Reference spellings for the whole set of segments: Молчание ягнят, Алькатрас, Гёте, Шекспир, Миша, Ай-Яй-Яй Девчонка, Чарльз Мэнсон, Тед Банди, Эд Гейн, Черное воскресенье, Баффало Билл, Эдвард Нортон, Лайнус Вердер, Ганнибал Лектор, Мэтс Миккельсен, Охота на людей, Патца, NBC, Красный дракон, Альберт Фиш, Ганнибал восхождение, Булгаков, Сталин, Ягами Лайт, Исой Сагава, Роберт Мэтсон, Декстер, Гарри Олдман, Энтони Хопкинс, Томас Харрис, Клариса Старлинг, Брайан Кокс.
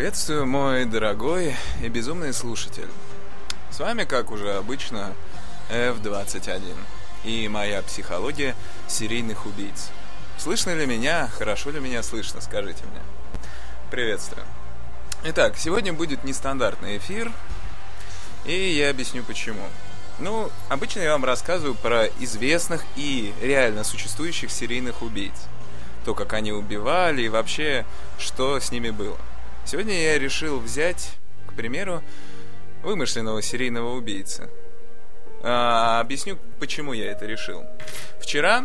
Приветствую, мой дорогой и безумный слушатель. С вами, как уже обычно, F21 и моя психология серийных убийц. Слышно ли меня? Хорошо ли меня слышно? Скажите мне. Приветствую. Итак, сегодня будет нестандартный эфир, и я объясню почему. Ну, обычно я вам рассказываю про известных и реально существующих серийных убийц. То, как они убивали и вообще, что с ними было. Сегодня я решил взять, к примеру, вымышленного серийного убийцы. Объясню, почему я это решил. Вчера,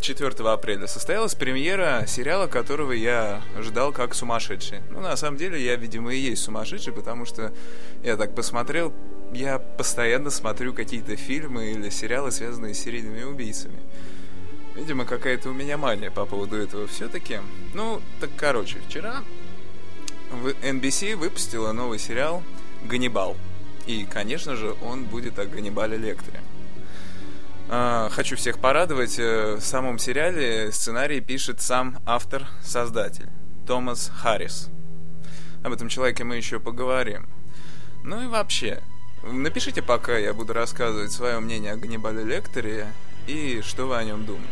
4 апреля, состоялась премьера сериала, которого я ждал как сумасшедший. Ну, на самом деле, я, видимо, и есть сумасшедший, потому что я так посмотрел, я постоянно смотрю какие-то фильмы или сериалы, связанные с серийными убийцами. Видимо, какая-то у меня мания по поводу этого все-таки. Ну, так, короче, вчера NBC выпустила новый сериал «Ганнибал». И, конечно же, он будет о Ганнибале Лекторе. Хочу всех порадовать. В самом сериале сценарий пишет сам автор-создатель Томас Харрис. Об этом человеке мы еще поговорим. Ну и вообще, напишите, пока я буду рассказывать свое мнение о Ганнибале Лекторе и что вы о нем думаете.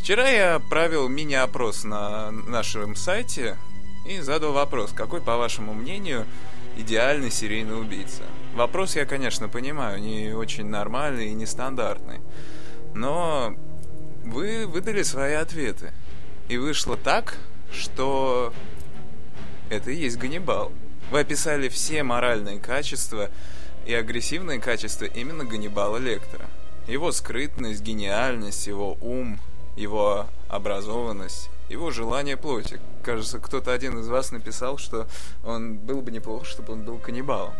Вчера я провел мини-опрос на нашем сайте и задал вопрос, какой, по вашему мнению, идеальный серийный убийца. Вопрос я, конечно, понимаю, не очень нормальный и нестандартный, но вы выдали свои ответы, и вышло так, что это и есть Ганнибал. Вы описали все моральные качества и агрессивные качества именно Ганнибала Лектора. Его скрытность, гениальность, его ум, его образованность, его желание плоти. Кажется, кто-то один из вас написал, что он было бы неплохо, чтобы он был каннибалом.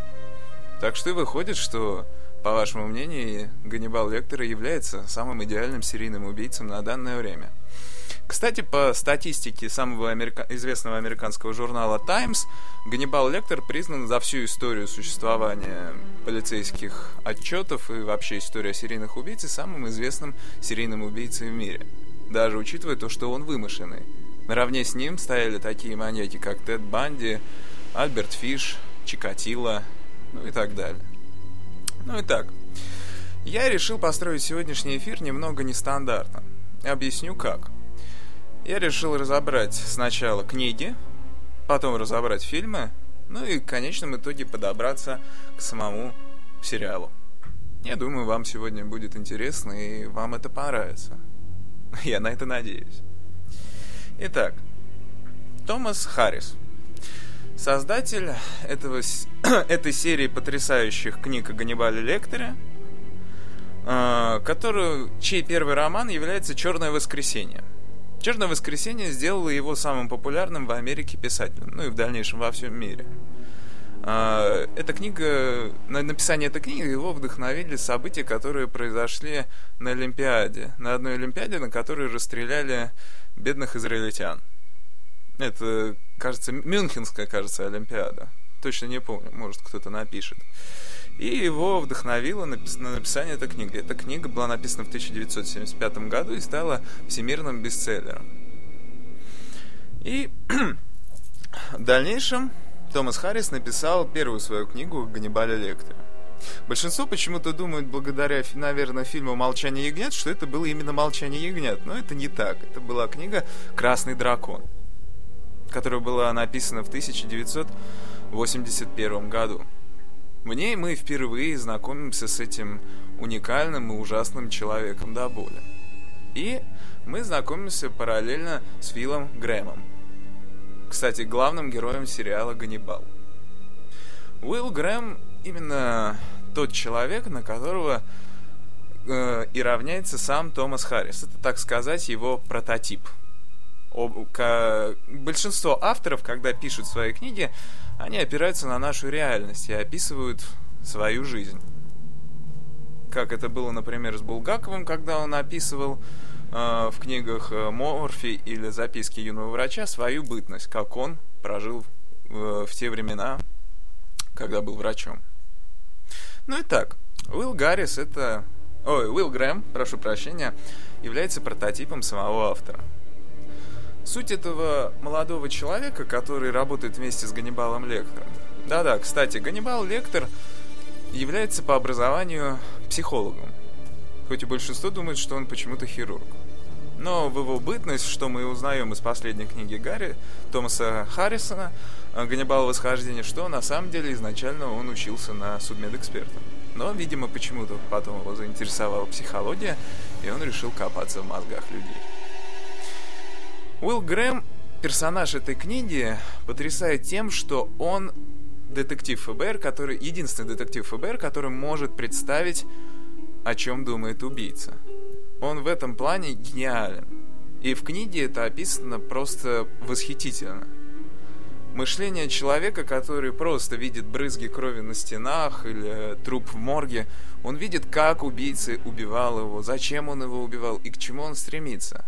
Так что и выходит, что, по вашему мнению, Ганнибал Лектор является самым идеальным серийным убийцем на данное время. Кстати, по статистике самого известного американского журнала Times, Ганнибал Лектор признан за всю историю существования полицейских отчетов и вообще история серийных убийц самым известным серийным убийцей в мире. Даже учитывая то, что он вымышленный. Наравне с ним стояли такие маньяки, как Тед Банди, Альберт Фиш, Чикатило, ну и так далее. Ну и так, я решил построить сегодняшний эфир немного нестандартно. Объясню как. Я решил разобрать сначала книги, потом разобрать фильмы, ну и в конечном итоге подобраться к самому сериалу. Я думаю, вам сегодня будет интересно и вам это понравится. Я на это надеюсь. Итак, Томас Харрис, создатель этой серии потрясающих книг о Ганнибале Лекторе, чей первый роман является «Черное воскресенье». «Черное воскресенье» сделало его самым популярным в Америке писателем, ну и в дальнейшем во всем мире. На написание этой книги его вдохновили события, которые произошли на Олимпиаде. На одной Олимпиаде, на которой расстреляли бедных израильтян. Это, кажется, Мюнхенская, Олимпиада. Точно не помню, может, кто-то напишет. И его вдохновило на написание этой книги. Эта книга была написана в 1975 году и стала всемирным бестселлером. И в дальнейшем Томас Харрис написал первую свою книгу «Ганнибале Лектора». Большинство почему-то думают, благодаря, наверное, фильму «Молчание ягнят», что это было именно «Молчание ягнят». Но это не так. Это была книга «Красный дракон», которая была написана в 1981 году. В ней мы впервые знакомимся с этим уникальным и ужасным человеком до боли. И мы знакомимся параллельно с Уиллом Грэмом. Кстати, главным героем сериала «Ганнибал». Уилл Грэм именно тот человек, на которого и равняется сам Томас Харрис. Это, так сказать, его прототип. Большинство авторов, когда пишут свои книги, они опираются на нашу реальность и описывают свою жизнь. Как это было, например, с Булгаковым, когда он описывал в книгах «Морфий» или «Записки юного врача» свою бытность, как он прожил в те времена, когда был врачом. Ну и так, Уилл Грэм является прототипом самого автора. Суть этого молодого человека, который работает вместе с Ганнибалом Лектором. Да-да, кстати, Ганнибал Лектор является по образованию психологом. Хоть и большинство думает, что он почему-то хирург. Но в его бытность, что мы узнаем из последней книги Гарри, Томаса Харрисона, «Ганнибал восхождение», что на самом деле изначально он учился на судмедэксперта. Но, видимо, почему-то потом его заинтересовала психология, и он решил копаться в мозгах людей. Уилл Грэм, персонаж этой книги, потрясает тем, что он детектив ФБР, который, единственный детектив ФБР, который может представить, о чем думает убийца. Он в этом плане гениален. И в книге это описано просто восхитительно. Мышление человека, который просто видит брызги крови на стенах или труп в морге, он видит, как убийца убивал его, зачем он его убивал и к чему он стремится.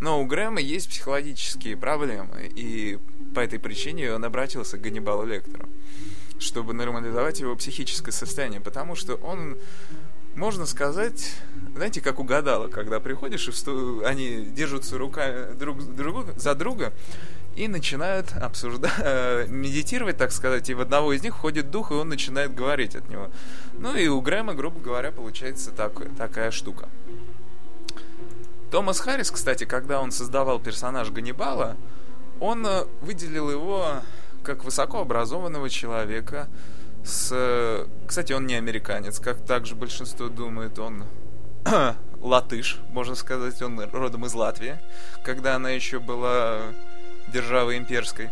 Но у Грэма есть психологические проблемы, и по этой причине он обратился к Ганнибалу Лектору, чтобы нормализовать его психическое состояние, потому что он, можно сказать, знаете, как у гадалок, когда приходишь, они держатся руками за друга и начинают обсуждать, медитировать, так сказать, и в одного из них входит дух, и он начинает говорить от него. Ну и у Грэма, грубо говоря, получается такая штука. Томас Харрис, кстати, когда он создавал персонаж Ганнибала, он выделил его как высокообразованного человека. Кстати, он не американец, как также большинство думает, он латыш, можно сказать, он родом из Латвии, когда она еще была державой имперской.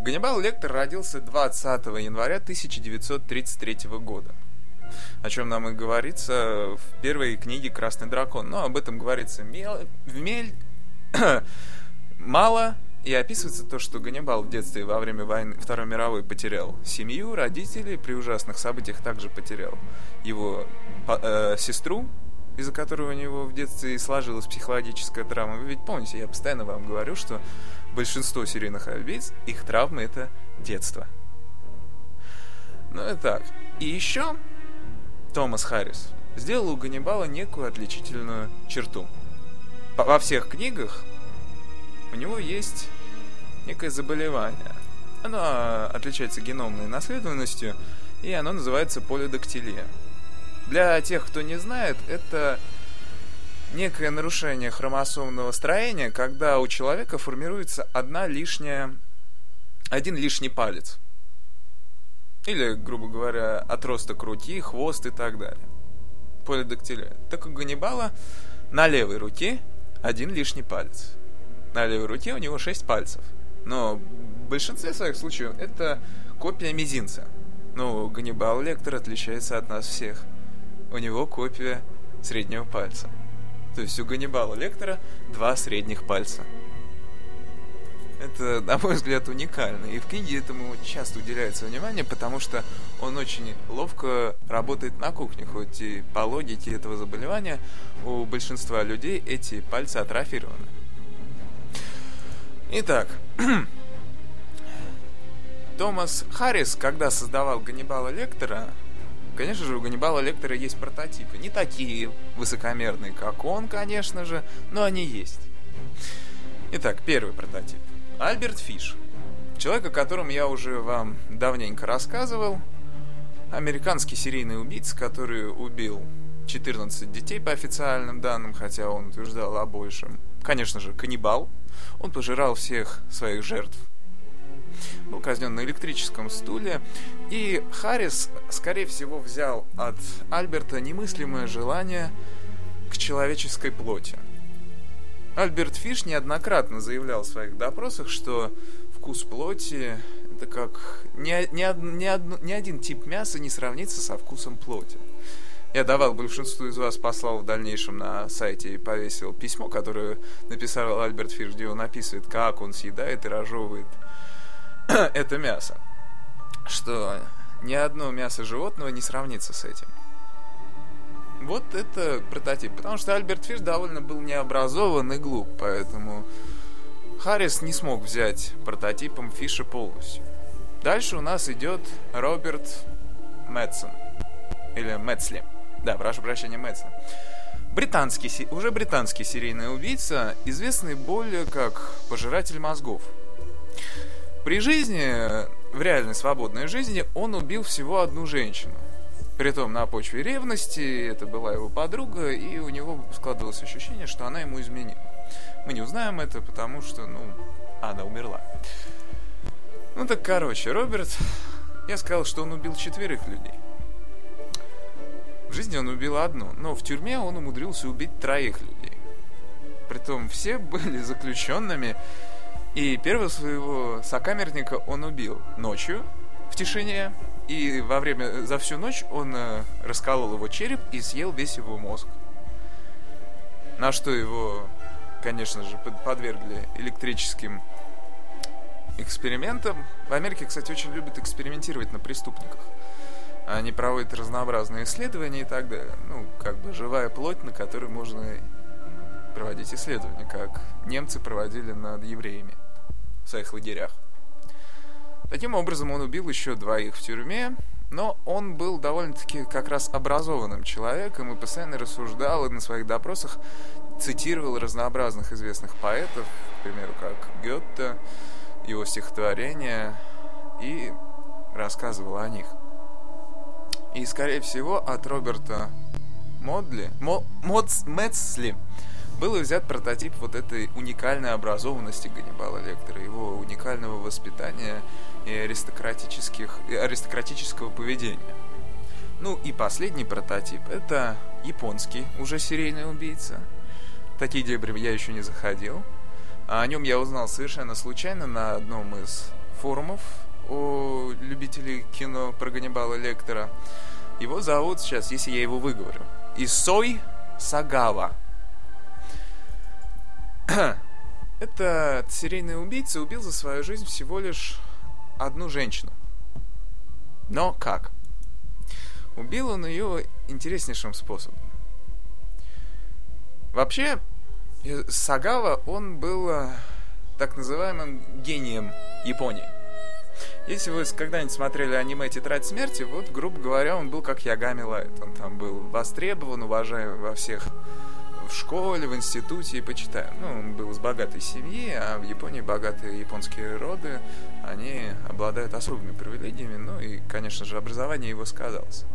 Ганнибал Лектор родился 20 января 1933 года, о чем нам и говорится в первой книге «Красный дракон». Но об этом говорится мало, и описывается то, что Ганнибал в детстве во время войны Второй мировой потерял семью, родителей, при ужасных событиях также потерял его сестру, из-за которой у него в детстве и сложилась психологическая травма. Вы ведь помните, я постоянно вам говорю, что большинство серийных убийц, их травмы — это детство. Ну и так. И еще Томас Харрис сделал у Ганнибала некую отличительную черту. Во всех книгах у него есть некое заболевание. Оно отличается геномной наследованностью, и оно называется полидактилия. Для тех, кто не знает, это некое нарушение хромосомного строения, когда у человека формируется один лишний палец. Или, грубо говоря, отросток руки, хвост и так далее. Полидактилия. Так у Ганнибала на левой руке один лишний палец. На левой руке у него 6 пальцев. Но в большинстве своих случаев это копия мизинца. Но Ганнибал Лектор отличается от нас всех. У него копия среднего пальца. То есть у Ганнибала Лектора 2 средних пальца. Это, на мой взгляд, уникально. И в книге этому часто уделяется внимание, потому что он очень ловко работает на кухне. Хоть и по логике этого заболевания у большинства людей эти пальцы атрофированы. Итак, Томас Харрис, когда создавал Ганнибала Лектора, конечно же, у Ганнибала Лектора есть прототипы. Не такие высокомерные, как он, конечно же, но они есть. Итак, первый прототип. Альберт Фиш. Человек, о котором я уже вам давненько рассказывал. Американский серийный убийца, который убил 14 детей по официальным данным, хотя он утверждал о большем. Конечно же, каннибал. Он пожирал всех своих жертв. Был казнен на электрическом стуле. И Харрис, скорее всего, взял от Альберта немыслимое желание к человеческой плоти. Альберт Фиш неоднократно заявлял в своих допросах, что вкус плоти – это как ни один тип мяса не сравнится со вкусом плоти. Я давал большинству из вас, послал в дальнейшем на сайте и повесил письмо, которое написал Альберт Фиш, где он описывает, как он съедает и разжевывает это мясо. Что ни одно мясо животного не сравнится с этим. Вот это прототип. Потому что Альберт Фиш довольно был необразован и глуп, поэтому Харрис не смог взять прототипом Фиша полностью. Дальше у нас идет Роберт Мэтсон. Или Мэтсли. Да, прошу прощения, Мэтсон. Уже британский серийный убийца, известный более как пожиратель мозгов. При жизни, в реальной свободной жизни, он убил всего одну женщину. Притом на почве ревности, это была его подруга, и у него складывалось ощущение, что она ему изменила. Мы не узнаем это, потому что, она умерла. Роберт, я сказал, что он убил 4 людей. В жизни он убил одну, но в тюрьме он умудрился убить 3 людей. Притом все были заключенными, и первого своего сокамерника он убил ночью в тишине, и за всю ночь он расколол его череп и съел весь его мозг. На что его, конечно же, подвергли электрическим экспериментам. В Америке, кстати, очень любят экспериментировать на преступниках. Они проводят разнообразные исследования и так далее. Живая плоть, на которой можно проводить исследования, как немцы проводили над евреями в своих лагерях. Таким образом, он убил еще 2 в тюрьме, но он был довольно-таки как раз образованным человеком и постоянно рассуждал, и на своих допросах цитировал разнообразных известных поэтов, к примеру, как Гёте, его стихотворения, и рассказывал о них. И, скорее всего, от Роберта Мэтсли был взят прототип вот этой уникальной образованности Ганнибала Лектора, его уникального воспитания и аристократического поведения. И последний прототип — это японский, уже серийный убийца. В такие дебри я еще не заходил. О нем я узнал совершенно случайно на одном из форумов у любителей кино про Ганнибала Лектора. Его зовут, сейчас, если я его выговорю, Исой Сагава. Этот серийный убийца убил за свою жизнь всего лишь одну женщину. Но как? Убил он ее интереснейшим способом. Вообще, Сагава, он был так называемым гением Японии. Если вы когда-нибудь смотрели аниме «Тетрадь смерти», грубо говоря, он был как Ягами Лайт. Он там был востребован, уважаем во всех в школе, в институте и почитай. Он был из богатой семьи, а в Японии богатые японские роды, они обладают особыми привилегиями, и, конечно же, образование его сказалось.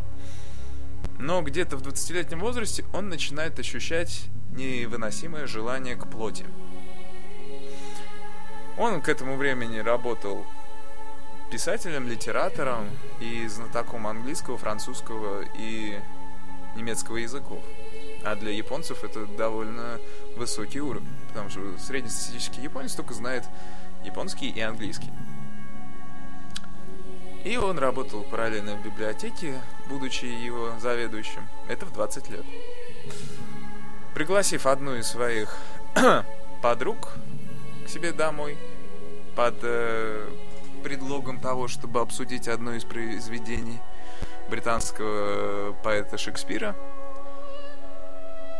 Но где-то в 20-летнем возрасте он начинает ощущать невыносимое желание к плоти. Он к этому времени работал писателем, литератором и знатоком английского, французского и немецкого языков. А для японцев это довольно высокий уровень, потому что среднестатистический японец только знает японский и английский. И он работал параллельно в библиотеке, будучи его заведующим. Это в 20 лет. Пригласив одну из своих подруг к себе домой под предлогом того, чтобы обсудить одно из произведений британского поэта Шекспира,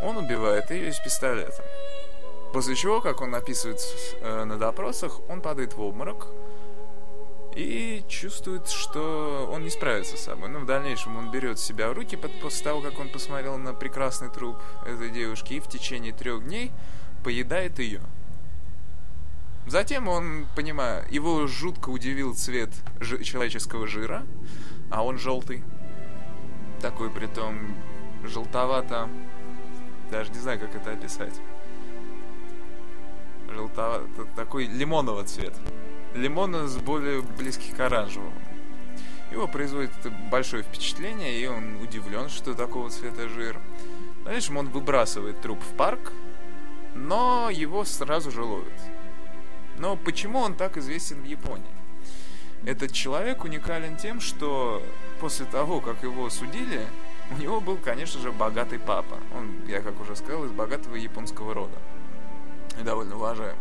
он убивает ее из пистолета. После чего, как он описывает на допросах, он падает в обморок и чувствует, что он не справится с собой. В дальнейшем он берет себя в руки после того, как он посмотрел на прекрасный труп этой девушки, и в течение 3 поедает ее. Затем он, понимаю, его жутко удивил цвет человеческого жира, а он желтый. Такой, притом, желтовато. Даже не знаю, как это описать. Желтовато, такой лимонного цвета. Лимона с более близких к оранжевому. Его производит большое впечатление, и он удивлен, что такого цвета жир. Дальше он выбрасывает труп в парк, но его сразу же ловят. Но почему он так известен в Японии? Этот человек уникален тем, что после того, как его судили, у него был, конечно же, богатый папа. Он, я как уже сказал, из богатого японского рода. И довольно уважаемый.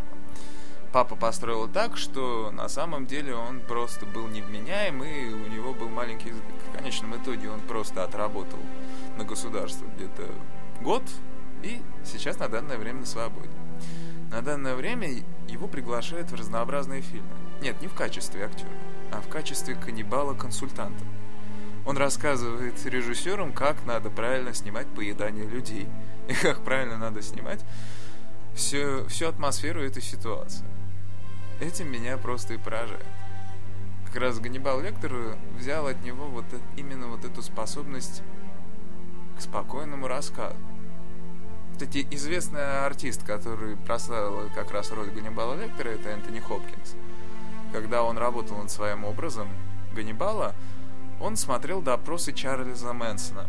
Папа построил так, что на самом деле он просто был невменяем, и у него был маленький язык. В конечном итоге он просто отработал на государство где-то год, и сейчас на данное время на свободе. На данное время его приглашают в разнообразные фильмы. Нет, не в качестве актера, а в качестве каннибала-консультанта. Он рассказывает режиссерам, как надо правильно снимать поедание людей, и как правильно надо снимать всю атмосферу этой ситуации. Этим меня просто и поражает. Как раз Ганнибал Лектор взял от него именно эту способность к спокойному рассказу. Кстати, известный артист, который прославил как раз роль Ганнибала Лектора, это Энтони Хопкинс. Когда он работал над своим образом Ганнибала, он смотрел допросы Чарльза Мэнсона,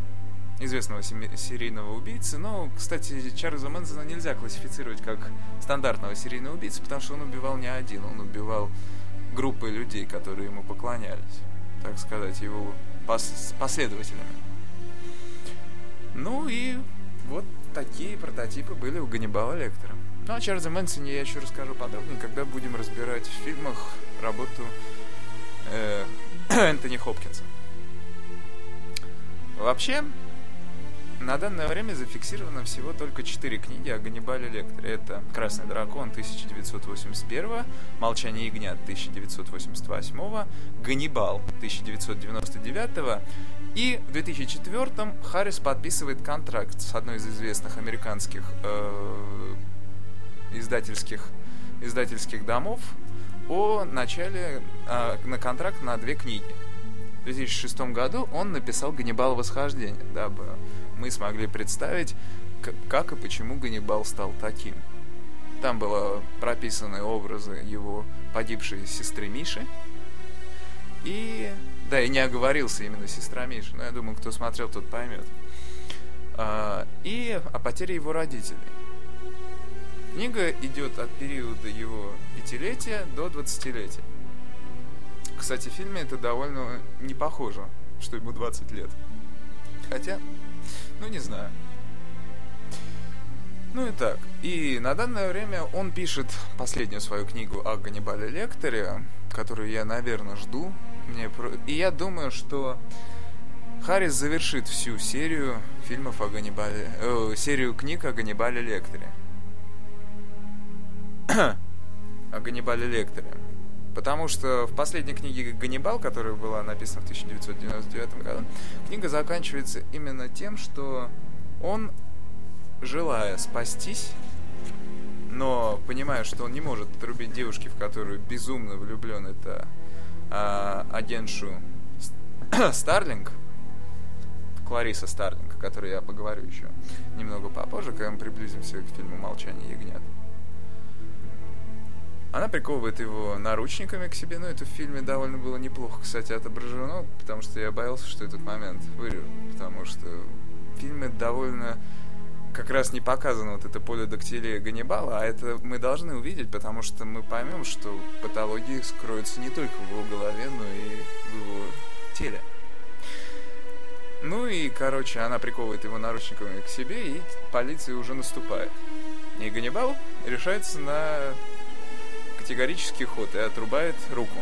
известного серийного убийцы. Но, кстати, Чарльза Мэнсона нельзя классифицировать как стандартного серийного убийцу, потому что он убивал не один, он убивал группы людей, которые ему поклонялись, так сказать, его последователями. Ну и вот такие прототипы были у Ганнибала Лектора. Ну, о Чарльзе Мэнсоне я еще расскажу подробнее, когда будем разбирать в фильмах работу Энтони Хопкинса. Вообще, на данное время зафиксировано всего только 4 книги о Ганнибале Лекторе. Это «Красный дракон» 1981, «Молчание ягнят» 1988, «Ганнибал» 1999, и в 2004-м Харрис подписывает контракт с одной из известных американских издательских домов о начале на контракт на 2 книги. В 2006 году он написал «Ганнибал восхождение», дабы мы смогли представить, как и почему Ганнибал стал таким. Там были прописаны образы его погибшей сестры Миши. И... Да, я не оговорился, именно сестра Миши, но я думаю, кто смотрел, тот поймет. И о потере его родителей. Книга идет от периода его 5-летия до 20-летия. Кстати, в фильме это довольно не похоже, что ему 20 лет. Хотя, ну не знаю. Ну и так. И на данное время он пишет последнюю свою книгу о Ганнибале Лекторе, которую я, наверное, жду. И я думаю, что Харрис завершит всю серию фильмов о Ганнибале, серию книг о Ганнибале Лекторе. О Ганнибале Лекторе. Потому что в последней книге «Ганнибал», которая была написана в 1999 году, книга заканчивается именно тем, что он, желая спастись, но понимая, что он не может отрубить девушке, в которую безумно влюблен, это агентшу Старлинг, Клариса Старлинг, о которой я поговорю еще немного попозже, когда мы приблизимся к фильму «Молчание ягнят». Она приковывает его наручниками к себе, но это в фильме довольно было неплохо, кстати, отображено, потому что я боялся, что этот момент вырежут, потому что в фильме довольно как раз не показано вот это поле дактилии Ганнибала, а это мы должны увидеть, потому что мы поймем, что патологии скроются не только в его голове, но и в его теле. Ну и, короче, она приковывает его наручниками к себе, и полиция уже наступает. И Ганнибал решается на категорический ход и отрубает руку.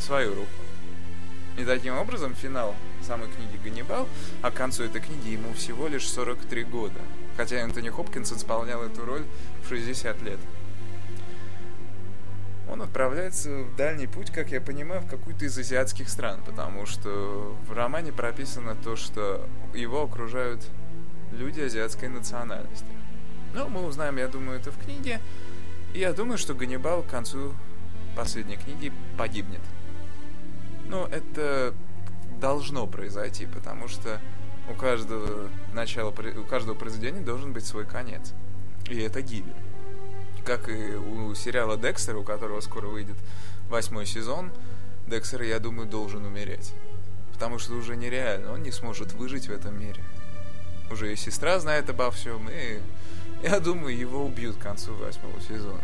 Свою руку. И таким образом финал самой книги «Ганнибал», а к концу этой книги ему всего лишь 43 года. Хотя Энтони Хопкинс исполнял эту роль в 60 лет. Он отправляется в дальний путь, как я понимаю, в какую-то из азиатских стран, потому что в романе прописано то, что его окружают люди азиатской национальности. Но мы узнаем, я думаю, это в книге. И я думаю, что Ганнибал к концу последней книги погибнет. Но это должно произойти, потому что у каждого произведения должен быть свой конец. И это гибель. Как и у сериала «Декстер», у которого скоро выйдет 8 сезон, Декстер, я думаю, должен умереть. Потому что уже нереально, он не сможет выжить в этом мире. Уже и сестра знает обо всем, и... Я думаю, его убьют к концу 8 сезона.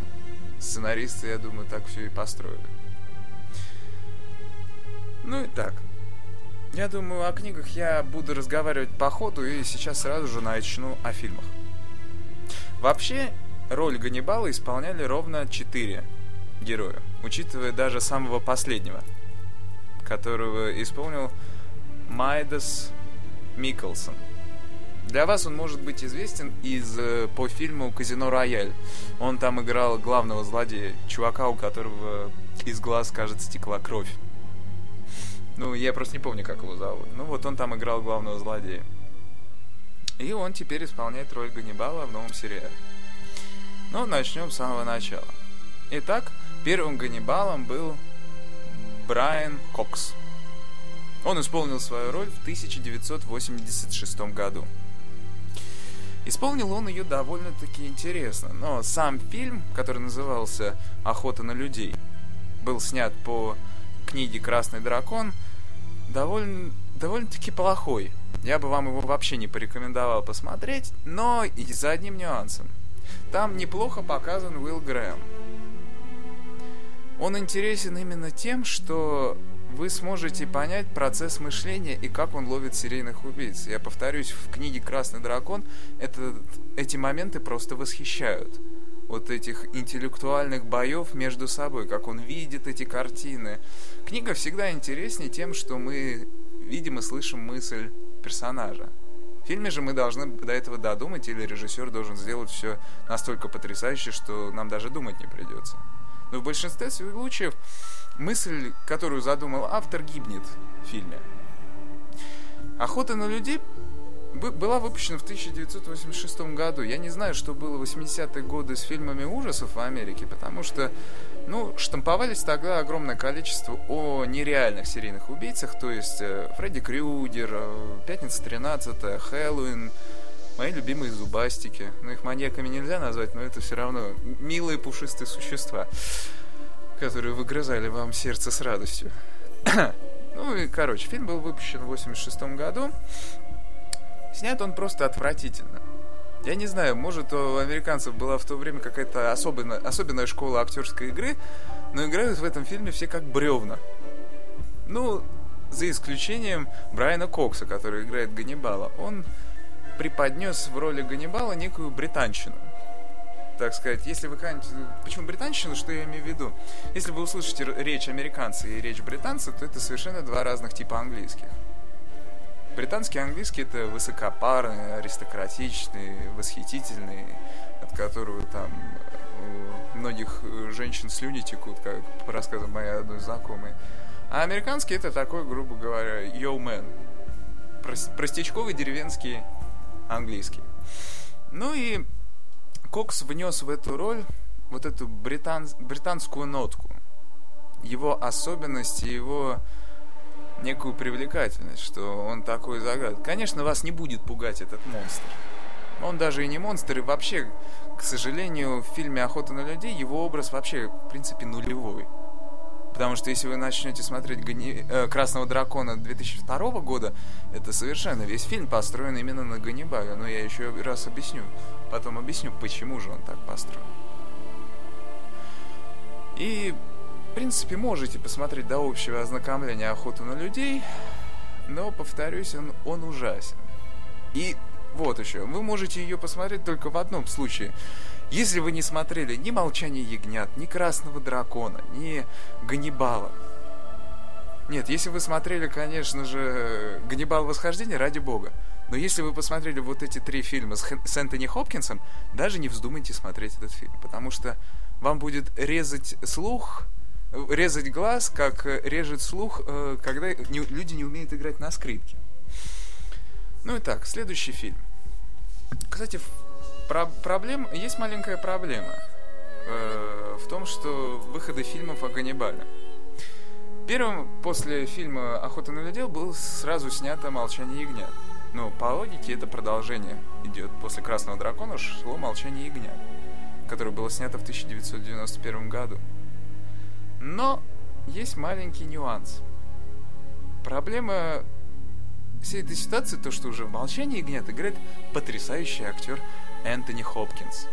Сценаристы, я думаю, так все и построили. Ну и так. Я думаю, о книгах я буду разговаривать по ходу, и сейчас сразу же начну о фильмах. Вообще, роль Ганнибала исполняли ровно 4 героя, учитывая даже самого последнего, которого исполнил Мэтс Миккельсен. Для вас он может быть известен по фильму «Казино Рояль». Он там играл главного злодея, чувака, у которого из глаз, кажется, текла кровь. Ну, я просто не помню, как его зовут. Ну, вот он там играл главного злодея. И он теперь исполняет роль Ганнибала в новом сериале. Но начнем с самого начала. Итак, первым Ганнибалом был Брайан Кокс. Он исполнил свою роль в 1986 году. Исполнил он ее довольно-таки интересно, но сам фильм, который назывался «Охота на людей», был снят по книге «Красный дракон», довольно-таки плохой. Я бы вам его вообще не порекомендовал посмотреть, но и за одним нюансом. Там неплохо показан Уилл Грэм. Он интересен именно тем, что вы сможете понять процесс мышления и как он ловит серийных убийц. Я повторюсь, в книге «Красный дракон» эти моменты просто восхищают. Вот этих интеллектуальных боев между собой, как он видит эти картины. Книга всегда интереснее тем, что мы видим и слышим мысль персонажа. В фильме же мы должны до этого додумать, или режиссер должен сделать все настолько потрясающе, что нам даже думать не придется. Но в большинстве случаев мысль, которую задумал автор, гибнет в фильме. «Охота на людей» была выпущена в 1986 году. Я не знаю, что было в 80-е годы с фильмами ужасов в Америке, потому что, штамповались тогда огромное количество о нереальных серийных убийцах, то есть Фредди Крюгер, «Пятница 13», «Хэллоуин», мои любимые зубастики. Их маньяками нельзя назвать, но это все равно милые пушистые существа, которые выгрызали вам сердце с радостью. Фильм был выпущен в 86 году. Снят он просто отвратительно. Я не знаю, может, у американцев была в то время какая-то особенная школа актерской игры, но играют в этом фильме все как бревна. За исключением Брайана Кокса, который играет Ганнибала. Он преподнес в роли Ганнибала некую британщину. Так сказать, если вы... Почему британщину? Что я имею в виду? Если вы услышите речь американца и речь британца, то это совершенно два разных типа английских. Британский английский — это высокопарный, аристократичный, восхитительный, от которого там у многих женщин слюни текут, как по рассказам моей одной знакомой. А американский — это такой, грубо говоря, йоумен. Простячковый деревенский английский. И Кокс внес в эту роль вот эту британскую нотку. Его особенности, его... некую привлекательность, что он такой загадок. Конечно, вас не будет пугать этот монстр. Он даже и не монстр, и вообще, к сожалению, в фильме «Охота на людей» его образ вообще, в принципе, нулевой. Потому что если вы начнете смотреть «Красного дракона» 2002 года, это совершенно весь фильм построен именно на Ганнибале. Но я еще раз объясню, потом объясню, почему же он так построен. В принципе, можете посмотреть до общего ознакомления «Охоту на людей», но, повторюсь, он ужасен. И вот еще, вы можете ее посмотреть только в одном случае. Если вы не смотрели ни «Молчание ягнят», ни «Красного дракона», ни «Ганнибала». Нет, если вы смотрели, конечно же, «Ганнибал восхождение», ради бога. Но если вы посмотрели вот эти три фильма с Энтони Хопкинсом, даже не вздумайте смотреть этот фильм, потому что вам будет резать глаз, как режет слух, когда люди не умеют играть на скрипке. Итак, следующий фильм. Кстати, есть маленькая проблема в том, что выходы фильмов о Ганнибале. Первым после фильма «Охота на людей» был сразу снято «Молчание ягнят». По логике это продолжение идет. После «Красного дракона» шло «Молчание ягнят», которое было снято в 1991 году. Но есть маленький нюанс. Проблема всей этой ситуации то, что уже в «Молчании ягнят» играет потрясающий актер Энтони Хопкинс.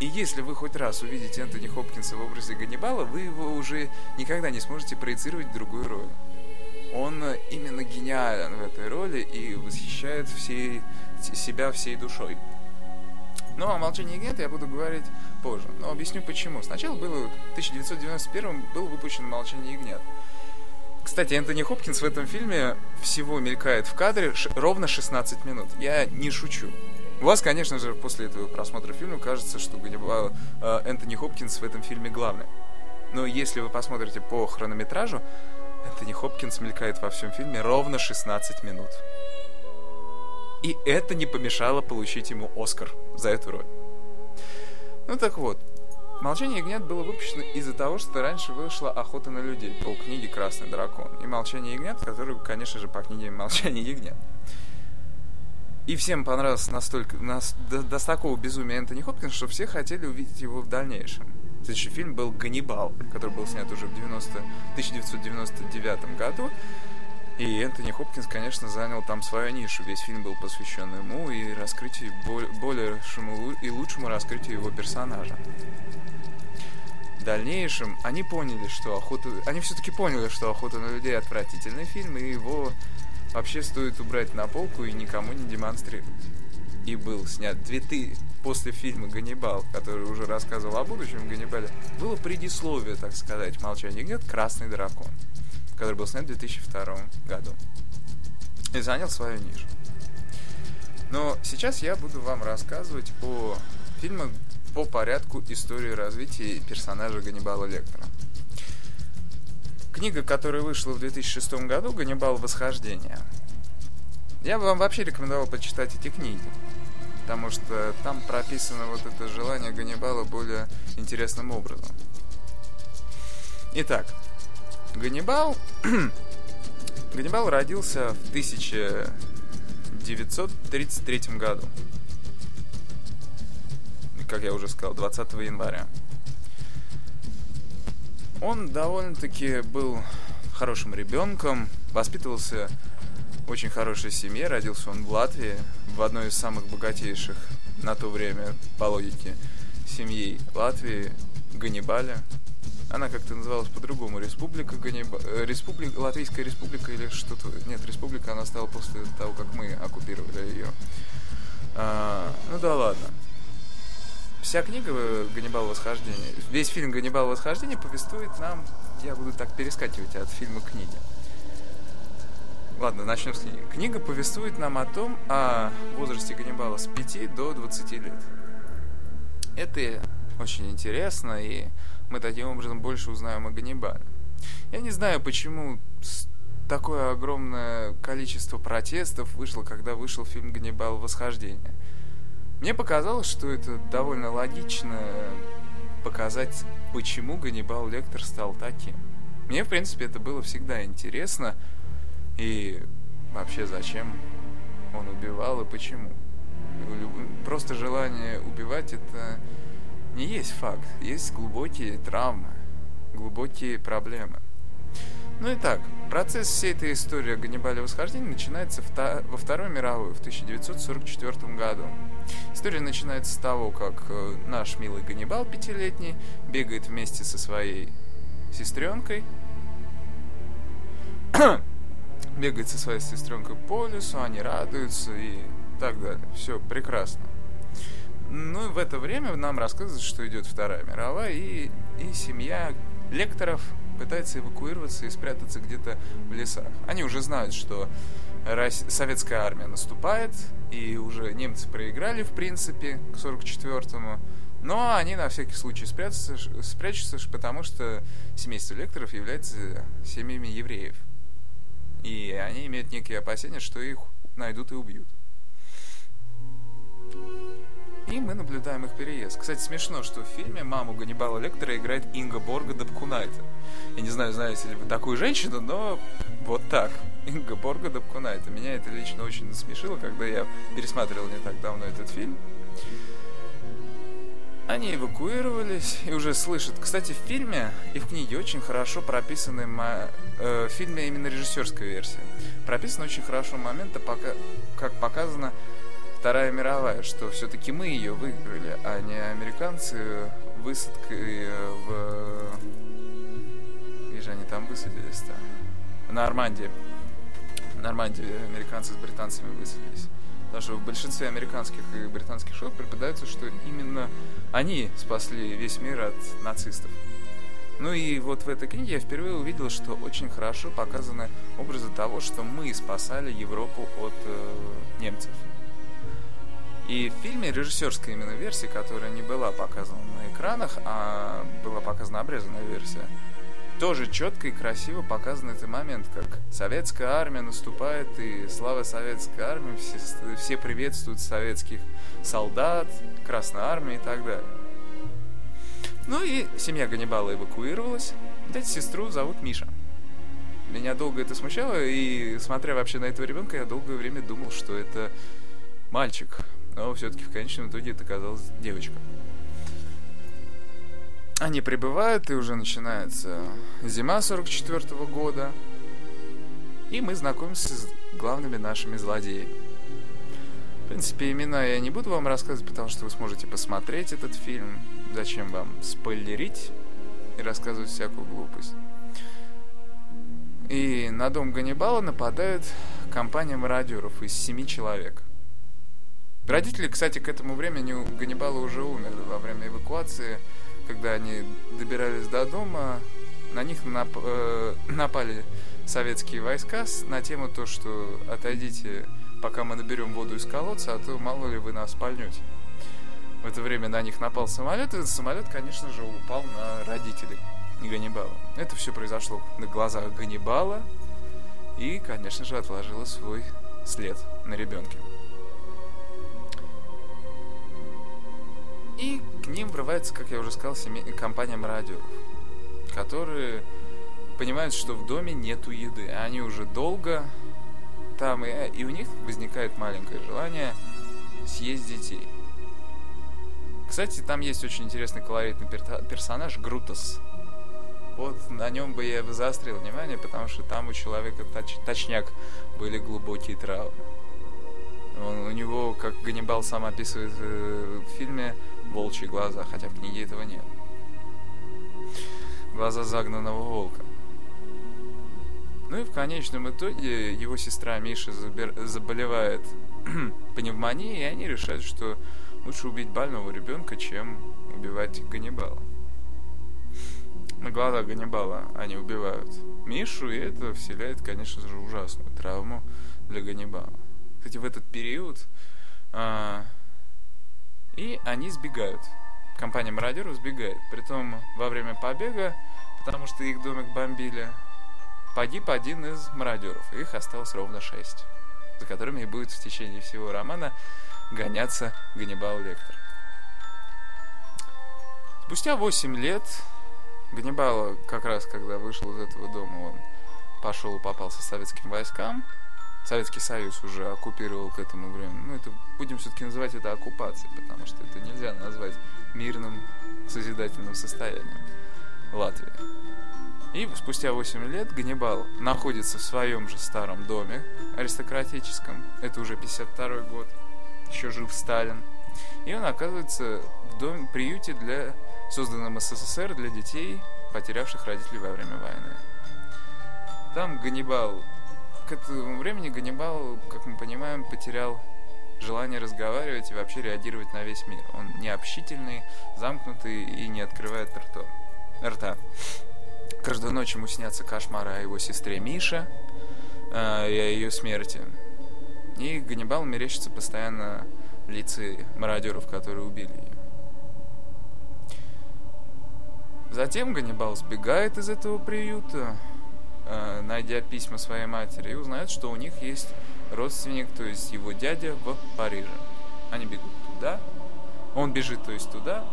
И если вы хоть раз увидите Энтони Хопкинса в образе Ганнибала, вы его уже никогда не сможете проецировать в другую роль. Он именно гениален в этой роли и восхищает себя всей душой. О «Молчании ягнят» я буду говорить позже, но объясню почему. Сначала в 1991 был выпущен «Молчание ягнят». Кстати, Энтони Хопкинс в этом фильме всего мелькает в кадре ровно 16 минут. Я не шучу. У вас, конечно же, после этого просмотра фильма кажется, что Энтони Хопкинс в этом фильме главный. Но если вы посмотрите по хронометражу, Энтони Хопкинс мелькает во всем фильме ровно 16 минут. И это не помешало получить ему Оскар за эту роль. Ну так вот, «Молчание ягнят» было выпущено из-за того, что раньше вышла «Охота на людей» по книге «Красный дракон» и «Молчание ягнят», которую, конечно же, по книге «Молчание ягнят». И всем понравился настолько, до такого безумия Энтони Хопкинс, что все хотели увидеть его в дальнейшем. Следующий фильм был «Ганнибал», который был снят уже в 1999 году. И Энтони Хопкинс, конечно, занял там свою нишу. Весь фильм был посвящен ему и раскрытию, большему и лучшему раскрытию его персонажа. В дальнейшем они поняли, что они все-таки поняли, что «Охота на людей» отвратительный фильм, и его вообще стоит убрать на полку и никому не демонстрировать. И был снят после фильма «Ганнибал», который уже рассказывал о будущем Ганнибале, было предисловие, так сказать, «Молчание ягнят», «Красный дракон», который был снят в 2002 году. И занял свою нишу. Но сейчас я буду вам рассказывать о фильмах по порядку истории развития персонажа Ганнибала Лектора. Книга, которая вышла в 2006 году, «Ганнибал восхождение». Я бы вам вообще рекомендовал почитать эти книги, потому что там прописано вот это желание Ганнибала более интересным образом. Итак, Ганнибал родился в 1933 году. Как я уже сказал, 20 января. Он довольно-таки был хорошим ребенком, воспитывался в очень хорошей семье, родился он в Латвии, в одной из самых богатейших на то время, по логике, семьей Латвии, Ганнибаля. Она как-то называлась по-другому, Латвийская республика или что-то... Нет, республика она стала после того, как мы оккупировали ее. Ну да ладно. Вся книга «Ганнибал восхождение», весь фильм «Ганнибал восхождение» повествует нам... Я буду так перескакивать от фильма к книге. Ладно, начнем с книги. Книга повествует нам о возрасте Ганнибала с 5 до 20 лет. Это очень интересно, и мы таким образом больше узнаем о Ганнибале. Я не знаю, почему такое огромное количество протестов вышло, когда вышел фильм «Ганнибал восхождение». Мне показалось, что это довольно логично показать, почему Ганнибал Лектор стал таким. Мне, в принципе, это было всегда интересно. И вообще, зачем он убивал и почему. Просто желание убивать — это не есть факт. Есть глубокие травмы, глубокие проблемы. Ну и так, процесс всей этой истории о Ганнибале восхождении начинается во Второй мировой, в 1944 году. История начинается с того, как наш милый Ганнибал, пятилетний, бегает вместе со своей сестренкой. Бегает со своей сестренкой по лесу, они радуются и так далее. Все прекрасно. Ну и в это время нам рассказывают, что идет Вторая мировая, и семья Лекторов пытается эвакуироваться и спрятаться где-то в лесах. Они уже знают, что советская армия наступает, и уже немцы проиграли, в принципе, к 44-му. Но они на всякий случай спрячутся, потому что семейство Лекторов является семьями евреев. И они имеют некие опасения, что их найдут и убьют. И мы наблюдаем их переезд. Кстати, смешно, что в фильме маму Ганнибала Лектора играет Ингеборга Дапкунайте. Я не знаю, знаете ли вы такую женщину, но вот так. Ингеборга Дапкунайте. Меня это лично очень насмешило, когда я пересматривал не так давно этот фильм. Они эвакуировались и уже слышат. Кстати, в фильме и в книге очень хорошо прописаны... в фильме именно режиссерская версия. Прописан очень хорошо момент, как показано... Вторая мировая, что все-таки мы ее выиграли, а не американцы высадкой Где же они там высадились-то? В Нормандии. В Нормандии американцы с британцами высадились. Потому что в большинстве американских и британских школ преподается, что именно они спасли весь мир от нацистов. Ну и вот в этой книге я впервые увидел, что очень хорошо показаны образы того, что мы спасали Европу от немцев. И в фильме режиссерская именно версия, которая не была показана на экранах, а была показана обрезанная версия, тоже четко и красиво показан этот момент, как советская армия наступает, и слава советской армии, все приветствуют советских солдат, Красной армии и так далее. Ну и семья Ганнибала эвакуировалась, дядю сестру зовут Миша. Меня долго это смущало, и смотря вообще на этого ребенка, я долгое время думал, что это мальчик. Но все-таки в конечном итоге это оказалась девочка. Они прибывают, и уже начинается зима 44-го года. И мы знакомимся с главными нашими злодеями. В принципе, имена я не буду вам рассказывать, потому что вы сможете посмотреть этот фильм. Зачем вам спойлерить и рассказывать всякую глупость. И на дом Ганнибала нападает компания мародеров из 7 человек. Родители, кстати, к этому времени у Ганнибала уже умерли во время эвакуации. Когда они добирались до дома, на них напали советские войска на тему то, что отойдите, пока мы наберем воду из колодца, а то мало ли вы нас пальнете. В это время на них напал самолет, и этот самолет, конечно же, упал на родителей Ганнибала. Это все произошло на глазах Ганнибала и, конечно же, отложило свой след на ребенке. И к ним врывается, как я уже сказал, компания мародеров, которые понимают, что в доме нету еды. Они уже долго там, и у них возникает маленькое желание съесть детей. Кстати, там есть очень интересный колоритный персонаж Грутос. Вот на нем бы я заострил внимание, потому что там у человека точняк были глубокие травмы. У него, как Ганнибал сам описывает в фильме, волчьи глаза, хотя в книге этого нет. Глаза загнанного волка. Ну и в конечном итоге его сестра Миша заболевает пневмонией, и они решают, что лучше убить больного ребенка, чем убивать Ганнибала. На глазах Ганнибала они убивают Мишу, и это вселяет, конечно же, ужасную травму для Ганнибала. Кстати, в этот период и они сбегают. Компания мародеров сбегает. Притом во время побега, потому что их домик бомбили, погиб один из мародеров. Их осталось ровно 6, за которыми и будет в течение всего романа гоняться Ганнибал Лектор. Спустя 8 лет Ганнибал, как раз когда вышел из этого дома, он пошел и попался советским войскам. Советский Союз уже оккупировал к этому времени. Ну, это будем все-таки называть это оккупацией, потому что это нельзя назвать мирным созидательным состоянием Латвии. И спустя 8 лет Ганнибал находится в своем же старом доме аристократическом. Это уже 52-й год. Еще жив Сталин. И он оказывается в доме, приюте, созданном СССР для детей, потерявших родителей во время войны. Там Ганнибал... К этому времени Ганнибал, как мы понимаем, потерял желание разговаривать и вообще реагировать на весь мир. Он необщительный, замкнутый и не открывает рта. Каждую ночь ему снятся кошмары о его сестре Мише и о ее смерти. И Ганнибал мерещится постоянно лице мародеров, которые убили ее. Затем Ганнибал сбегает из этого приюта, найдя письма своей матери, и узнает, что у них есть родственник, то есть его дядя в Париже. Они бегут туда, он бежит, то есть туда,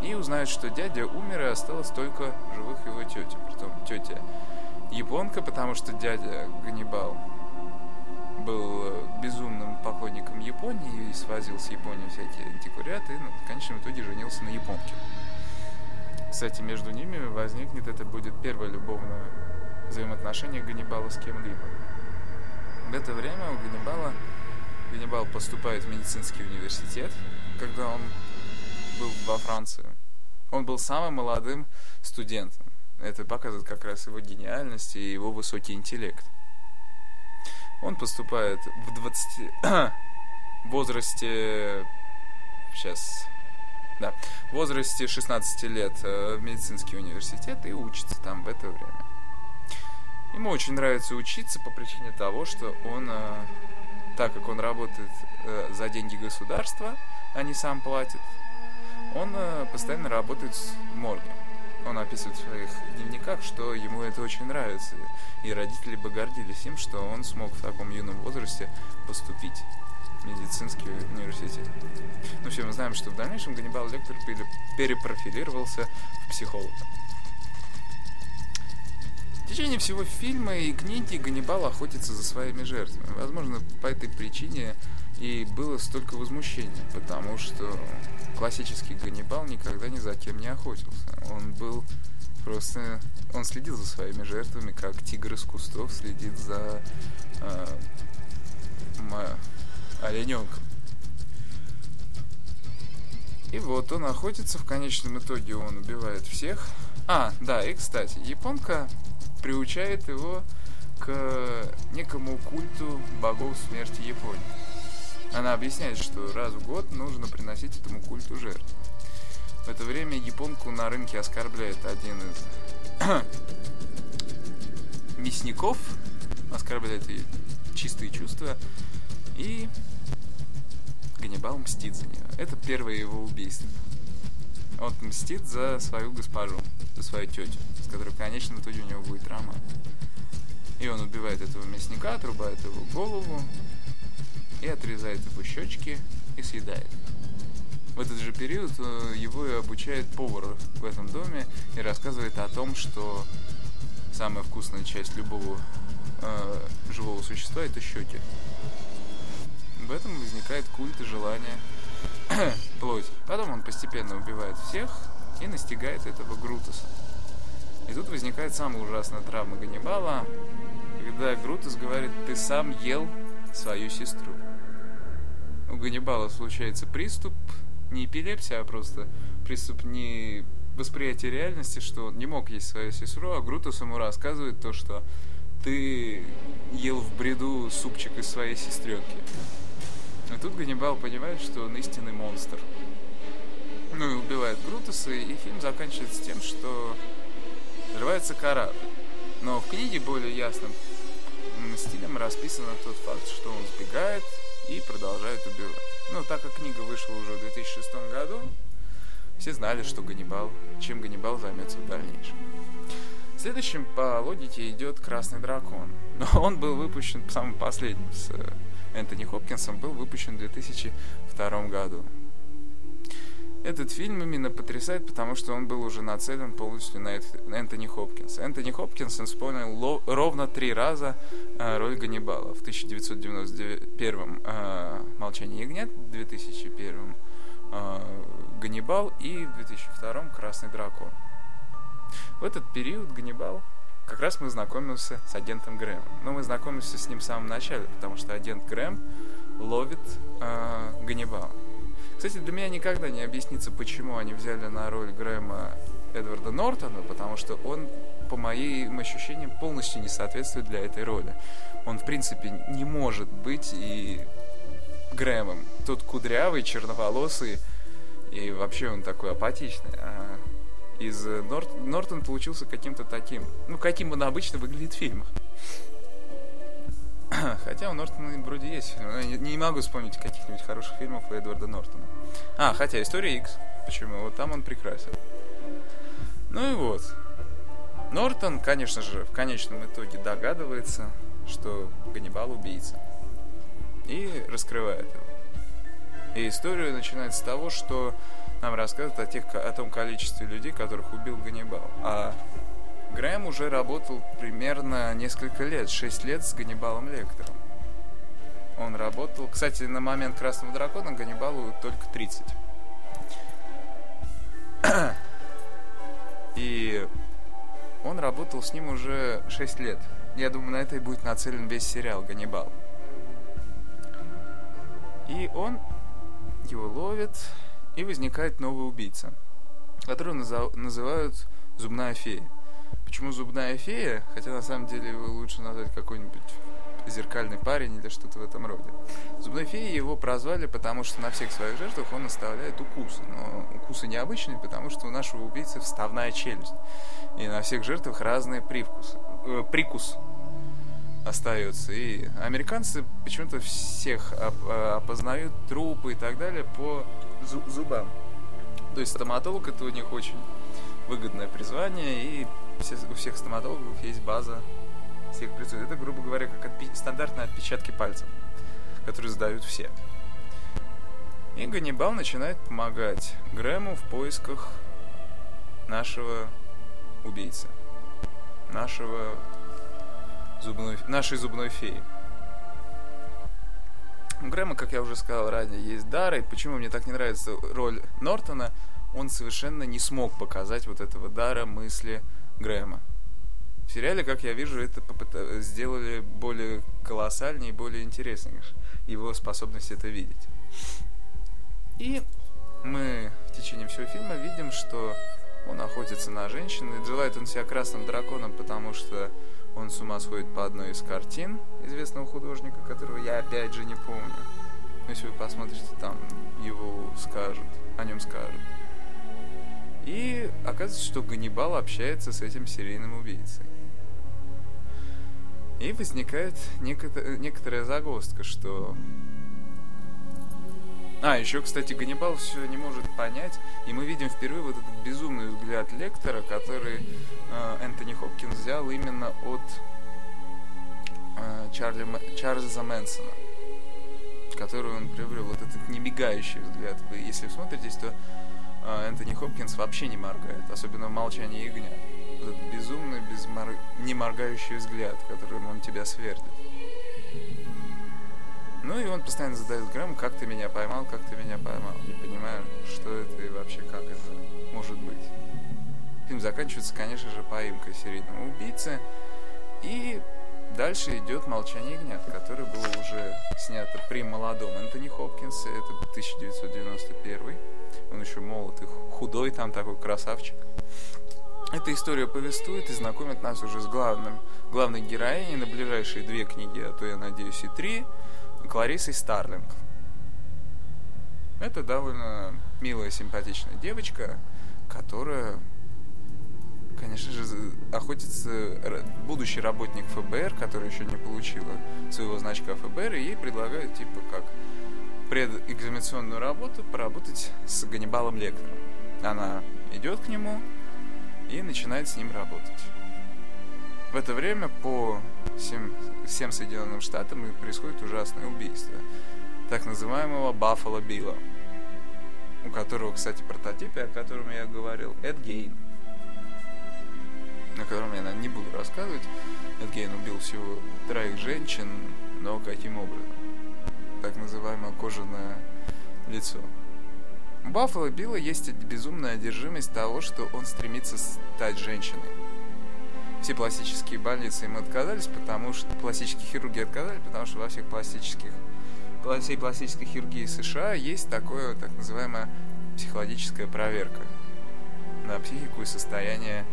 и узнает, что дядя умер, и осталось только живых его тетя. Притом тетя японка, потому что дядя Ганнибал был безумным поклонником Японии и свозил с Японии всякие антиквариаты, и в конечном итоге женился на японке. Кстати, между ними возникнет, это будет первая любовная взаимоотношения Ганнибала с кем-либо. В это время у Ганнибал поступает в медицинский университет, когда он был во Франции. Он был самым молодым студентом. Это показывает как раз его гениальность и его высокий интеллект. Он поступает в возрасте 16 лет в медицинский университет и учится там в это время. Ему очень нравится учиться по причине того, что он, так как он работает за деньги государства, а не сам платит, он постоянно работает в морге. он описывает в своих дневниках, что ему это очень нравится, и родители бы гордились им, что он смог в таком юном возрасте поступить в медицинский университет. Но все мы знаем, что в дальнейшем Ганнибал Лектор перепрофилировался в психолога. В течение всего фильма и книги Ганнибал охотится за своими жертвами. Возможно, по этой причине и было столько возмущения, потому что классический Ганнибал никогда ни за кем не охотился. Он следил за своими жертвами, как тигр из кустов следит за олененком. И вот он охотится, в конечном итоге он убивает всех. И кстати, японка приучает его к некому культу богов смерти Японии. Она объясняет, что раз в год нужно приносить этому культу жертву. В это время японку на рынке оскорбляет один из мясников, оскорбляет ее чистые чувства, и Ганнибал мстит за нее. Это первое его убийство. Он мстит за свою госпожу, за свою тетю, с которой, конечно, в итоге у него будет роман. И он убивает этого мясника, отрубает его голову, и отрезает его щечки и съедает. В этот же период его и обучает повар в этом доме и рассказывает о том, что самая вкусная часть любого живого существа — это щеки. В этом возникает культ и желание плоти. Потом он постепенно убивает всех и настигает этого Грутоса. И тут возникает самая ужасная травма Ганнибала, когда Грутос говорит: «Ты сам ел свою сестру». У Ганнибала случается приступ, не эпилепсия, а просто приступ не восприятия реальности, что он не мог есть свою сестру, а Грутос ему рассказывает то, что ты ел в бреду супчик из своей сестренки. И тут Ганнибал понимает, что он истинный монстр. Ну и убивает Грутоса, и фильм заканчивается тем, что взрывается корабль. Но в книге более ясным стилем расписан тот факт, что он сбегает и продолжает убивать. Но так как книга вышла уже в 2006 году, все знали, что чем Ганнибал займется в дальнейшем. Следующим по логике идет «Красный дракон». Но он был выпущен, самым последним с Энтони Хопкинсом, был выпущен в 2002 году. Этот фильм именно потрясает, потому что он был уже нацелен полностью на Энтони Хопкинса. Энтони Хопкинс исполнил ровно 3 раза роль Ганнибала. В 1991 «Молчание ягнят», в 2001 «Ганнибал» и в 2002 «Красный дракон». В этот период Ганнибал, как раз мы знакомимся с агентом Грэмом. Но мы знакомимся с ним в самом начале, потому что агент Грэм ловит Ганнибала. Кстати, для меня никогда не объяснится, почему они взяли на роль Грэма Эдварда Нортона, потому что он, по моим ощущениям, полностью не соответствует для этой роли. Он, в принципе, не может быть и Грэмом. Тот кудрявый, черноволосый, и вообще он такой апатичный. А из Нортон получился каким-то таким, каким он обычно выглядит в фильмах. Хотя у Нортона вроде есть. Я не могу вспомнить каких-нибудь хороших фильмов у Эдварда Нортона. Хотя «История Икс». Почему? Вот там он прекрасен. Ну и вот. Нортон, конечно же, в конечном итоге догадывается, что Ганнибал убийца. И раскрывает его. И история начинается с того, что нам рассказывают о том количестве людей, которых убил Ганнибал. Грэм уже работал примерно несколько лет, 6 лет с Ганнибалом Лектором. Он работал... Кстати, на момент «Красного дракона» Ганнибалу только 30. И он работал с ним уже 6 лет. Я думаю, на это и будет нацелен весь сериал «Ганнибал». И он его ловит, и возникает новый убийца, которого называют «Зубная фея». Почему «Зубная фея»? Хотя на самом деле его лучше назвать какой-нибудь «Зеркальный парень» или что-то в этом роде. «Зубной феей» его прозвали, потому что на всех своих жертвах он оставляет укусы. Но укусы необычные, потому что у нашего убийцы вставная челюсть. И на всех жертвах разные прикус остается. И американцы почему-то всех опознают, трупы и так далее, по зубам. То есть стоматолог — это у них очень... В выгодное призвание, и у всех стоматологов есть база всех призывов. Это, грубо говоря, как стандартные отпечатки пальцев, которые сдают все. И Ганнибал начинает помогать Грэму в поисках нашего убийцы, нашей зубной феи. У Грэма, как я уже сказал ранее, есть дар, и почему мне так не нравится роль Нортона, он совершенно не смог показать вот этого дара мысли Грэма. В сериале, как я вижу, это сделали более колоссальнее и более интереснее, его способность это видеть. И мы в течение всего фильма видим, что он охотится на женщин, и желает он себя красным драконом, потому что он с ума сходит по одной из картин известного художника, которого я опять же не помню. Но если вы посмотрите, там о нем скажут. И оказывается, что Ганнибал общается с этим серийным убийцей. И возникает некоторая загвоздка, что... еще, кстати, Ганнибал все не может понять, и мы видим впервые вот этот безумный взгляд Лектора, который Энтони Хопкинс взял именно от Чарльза Мэнсона, который он приобрел, вот этот немигающий взгляд. Вы, если смотритесь, то Энтони Хопкинс вообще не моргает, особенно в «Молчании ягнят». Вот этот безумный, неморгающий взгляд, которым он тебя свердит. Ну и он постоянно задает Грэму: как ты меня поймал, не понимаю, что это и вообще как это может быть. Фильм заканчивается, конечно же, поимкой серийного убийцы, и дальше идет «Молчание ягнят», которое было уже снято при молодом Энтони Хопкинсе, это 1991, он еще молод и худой, там такой красавчик. Эта история повествует и знакомит нас уже с главной героиней на ближайшие 2 книги, а то, я надеюсь, и 3, Кларисой Старлинг. Это довольно милая, симпатичная девочка, которая, конечно же, охотится будущий работник ФБР, который еще не получила своего значка ФБР, и ей предлагают, типа, как предэкзаменационную работу поработать с Ганнибалом Лектором. Она идет к нему и начинает с ним работать. В это время по всем Соединенным Штатам происходит ужасное убийство так называемого Баффало Билла, у которого, кстати, прототип, о котором я говорил, Эд Гейн, о котором я, наверное, не буду рассказывать. Эд Гейн убил всего 3 женщин, но каким образом? Так называемое кожаное лицо. У Баффало Билла есть безумная одержимость того, что он стремится стать женщиной. Все пластические больницы им отказались, потому что пластические хирурги отказались, потому что во всей пластической хирургии США есть такое, так называемая психологическая проверка на психику и состояние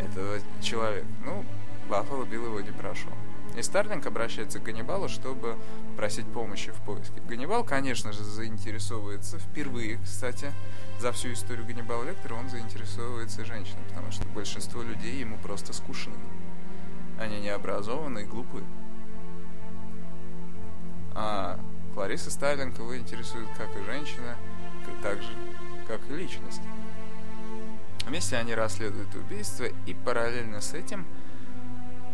этого человека. Баффало Билл его не прошел. И Старлинг обращается к Ганнибалу, чтобы просить помощи в поиске. Ганнибал, конечно же, заинтересовывается впервые, кстати, за всю историю Ганнибала Лектора он заинтересовывается женщиной, потому что большинство людей ему просто скучны. Они необразованы и глупы. А Клариса Старлинг его интересует как и женщина, так же, как и личность. Вместе они расследуют убийство, и параллельно с этим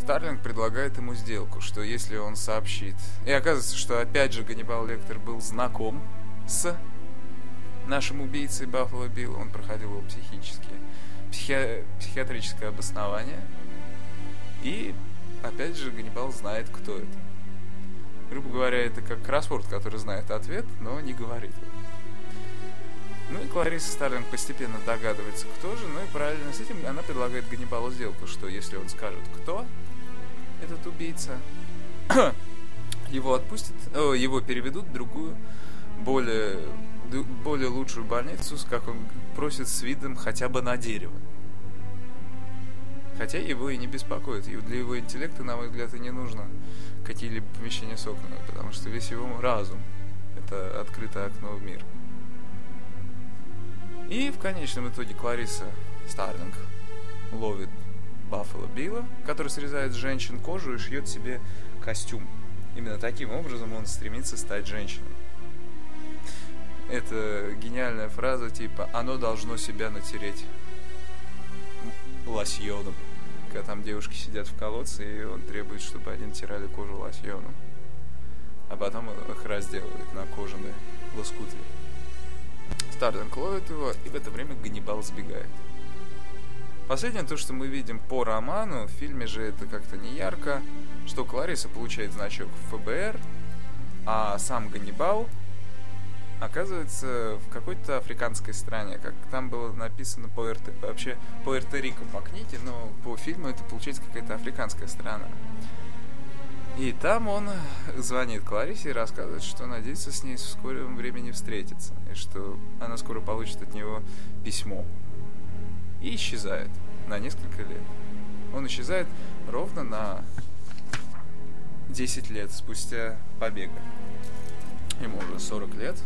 Старлинг предлагает ему сделку, что если он сообщит... И оказывается, что опять же Ганнибал Лектор был знаком с нашим убийцей Баффало Билла. Он проходил его психиатрическое обоснование. И опять же Ганнибал знает, кто это. Грубо говоря, это как кроссворд, который знает ответ, но не говорит его. И Клариса Старлинг постепенно догадывается, кто же, и параллельно с этим она предлагает Ганнибалу сделку, что если он скажет, кто этот убийца, его переведут в другую, более лучшую больницу, как он просит, с видом хотя бы на дерево. Хотя его и не беспокоит, и для его интеллекта, на мой взгляд, и не нужно какие-либо помещения с окнами, потому что весь его разум — это открытое окно в мир. И в конечном итоге Клариса Старлинг ловит Баффало Билла, который срезает с женщин кожу и шьет себе костюм. Именно таким образом он стремится стать женщиной. Это гениальная фраза типа «Оно должно себя натереть». лосьоном. Когда там девушки сидят в колодце, и он требует, чтобы один тирали кожу лосьоном. А потом их разделывают на кожаные лоскуты. Старлинг ловит его, и в это время Ганнибал сбегает. Последнее то, что мы видим по роману, в фильме же это как-то не ярко, что Клариса получает значок в ФБР, а сам Ганнибал оказывается в какой-то африканской стране, как там было написано вообще Пуэрто-Рико по книге, но по фильму это получается какая-то африканская страна. И там он звонит Кларисе и рассказывает, что надеется с ней в скором времени встретиться, и что она скоро получит от него письмо. И исчезает на несколько лет. Он исчезает ровно на 10 лет спустя побега. Ему уже 40 лет.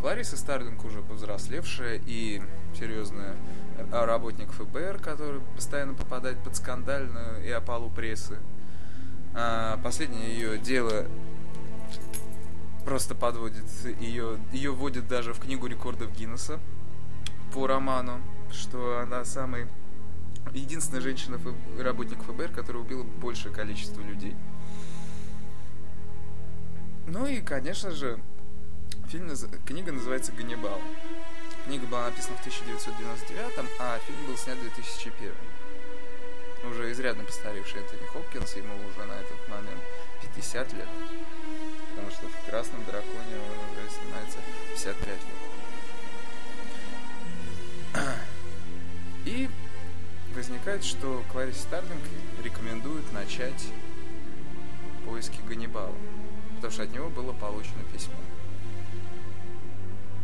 Клариса Старлинг уже повзрослевшая и серьезная работник ФБР, который постоянно попадает под скандальную и опалу прессы. Последнее ее дело просто подводит ее вводят даже в книгу рекордов Гиннесса по роману, что она единственная женщина работник ФБР, которая убила большее количество людей. Ну и, конечно же, книга называется «Ганнибал». Книга была написана в 1999, а фильм был снят в 2001. Уже изрядно постаревший Энтони Хопкинс, ему уже на этот момент 50 лет, потому что в «Красном драконе» он уже снимается 55 лет. И возникает, что Кларисе Старлинг рекомендует начать поиски Ганнибала, потому что от него было получено письмо.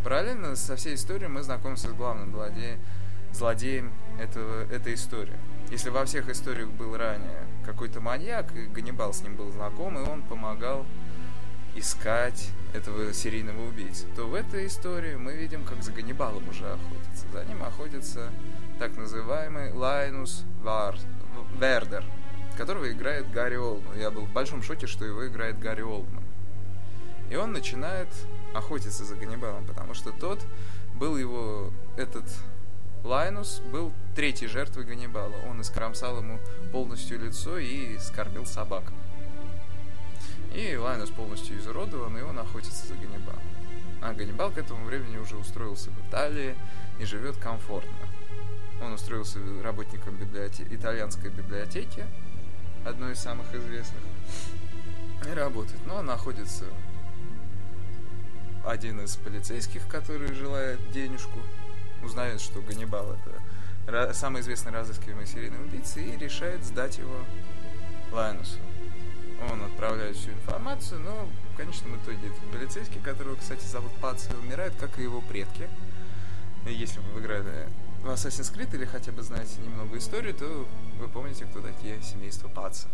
Параллельно со всей историей мы знакомимся с главным злодеем этой истории. Если во всех историях был ранее какой-то маньяк, и Ганнибал с ним был знаком, и он помогал искать этого серийного убийцу, то в этой истории мы видим, как за Ганнибалом уже охотятся. За ним охотится так называемый Лайнус Вердер, которого играет Гарри Олдман. Я был в большом шоке, что его играет Гарри Олдман. И он начинает охотиться за Ганнибалом, потому что этот Лайнус был третьей жертвой Ганнибала. Он искромсал ему полностью лицо и скормил собак. И Лайнус полностью изуродован, и он охотится за Ганнибалом. А Ганнибал к этому времени уже устроился в Италии и живет комфортно. Он устроился работником итальянской библиотеки, одной из самых известных, и работает. Но находится один из полицейских, который желает денежку, узнает, что Ганнибал — это самый известный разыскиваемый серийный убийца, и решает сдать его Лайнусу. Он отправляет всю информацию, но в конечном итоге этот полицейский, которого, кстати, зовут Патца, умирает, как и его предки. Если вы играли в Assassin's Creed или хотя бы знаете немного историю, то вы помните, кто такие семейства Патца.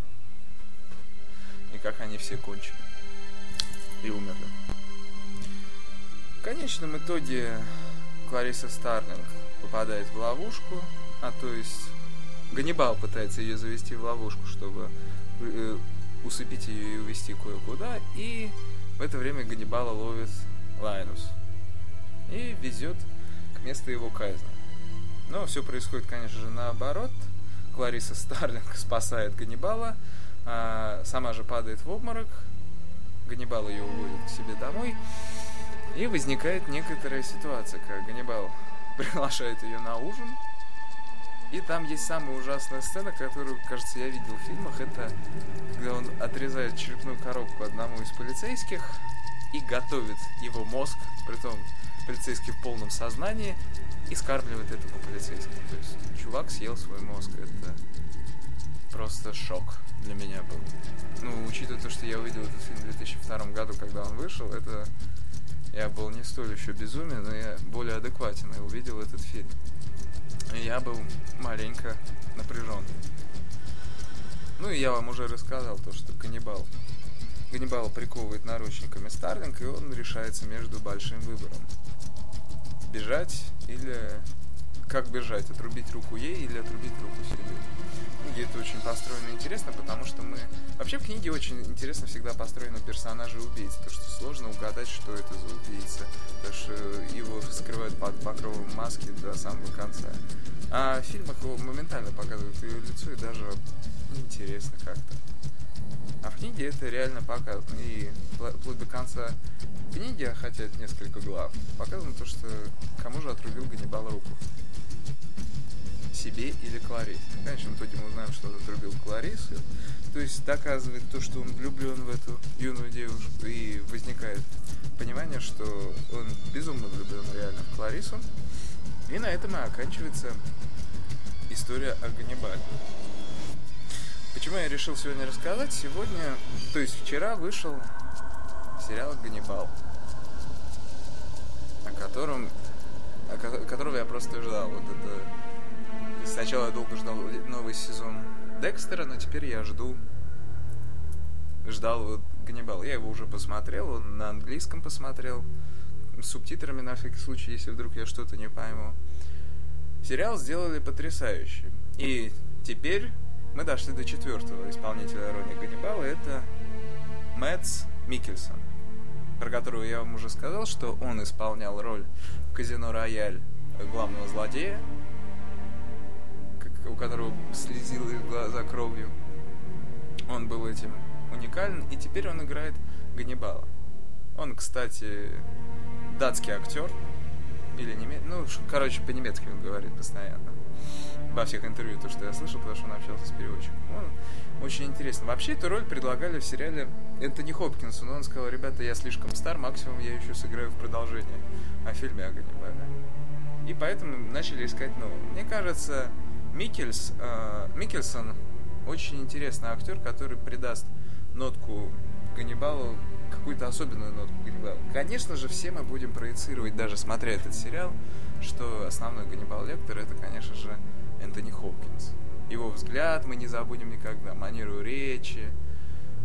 И как они все кончили. И умерли. В конечном итоге Клариса Старлинг попадает в ловушку, Ганнибал пытается ее завести в ловушку, чтобы усыпить ее и увезти кое-куда, и в это время Ганнибала ловит Лайнус и везет к месту его казни. Но все происходит, конечно же, наоборот. Клариса Старлинг спасает Ганнибала, сама же падает в обморок, Ганнибал ее уводит к себе домой, и возникает некоторая ситуация, когда Ганнибал приглашает ее на ужин, и там есть самая ужасная сцена, которую, кажется, я видел в фильмах. Это когда он отрезает черепную коробку одному из полицейских и готовит его мозг, притом полицейский в полном сознании, и скармливает этому полицейскому. То есть чувак съел свой мозг. Это просто шок для меня был. Ну, учитывая то, что я увидел этот фильм в 2002 году, когда он вышел, я был не столь еще безумен, но я более адекватен и увидел этот фильм. Я был маленько напряжен. Ну и я вам уже рассказал то, что Ганнибал приковывает наручниками Старлинг, и он решается между большим выбором. Бежать или... Как бежать? Отрубить руку ей или отрубить руку себе? книге это очень построено интересно, потому что мы... Вообще в книге очень интересно всегда построены персонажи убийцы, потому что сложно угадать, что это за убийца, потому что его скрывают под покровом маски до самого конца. А в фильмах его моментально показывают ее лицо, и даже неинтересно как-то. А в книге это реально показано, и вплоть до конца книги, хотя это несколько глав, показано то, что кому же отрубил Ганнибал руку. Себе или Кларисе. В конечном итоге мы узнаем, что он отрубил Кларису. То есть доказывает то, что он влюблен в эту юную девушку. И возникает понимание, что он безумно влюблен реально в Кларису. И на этом и оканчивается история о Ганнибале. Почему я решил сегодня рассказать? Сегодня, то есть вчера, вышел сериал «Ганнибал», которого я просто ждал. Вот это... Сначала я долго ждал новый сезон Декстера, но теперь я ждал вот Ганнибал. Я его уже посмотрел, он на английском посмотрел, с субтитрами на всякий случай, если вдруг я что-то не пойму. Сериал сделали потрясающий. И теперь мы дошли до четвертого исполнителя роли Ганнибала, это Мэтс Миккельсен, про которого я вам уже сказал, что он исполнял роль в «Казино Рояль» главного злодея, у которого слезило глаза кровью. Он был этим уникален, и теперь он играет Ганнибала. Он, кстати, датский актер, или немецкий, по-немецки он говорит постоянно. Во всех интервью, то, что я слышал, потому что он общался с переводчиком. Он очень интересен. Вообще, эту роль предлагали в сериале Энтони Хопкинсу, но он сказал: ребята, я слишком стар, максимум я еще сыграю в продолжении о фильме о Ганнибале. И поэтому начали искать нового. Мне кажется, Миккельсен очень интересный актер, который придаст нотку Ганнибалу, какую-то особенную нотку Ганнибалу. Конечно же, все мы будем проецировать, даже смотря этот сериал, что основной Ганнибал Лектор — это, конечно же, Энтони Хопкинс. Его взгляд мы не забудем никогда, манеру речи,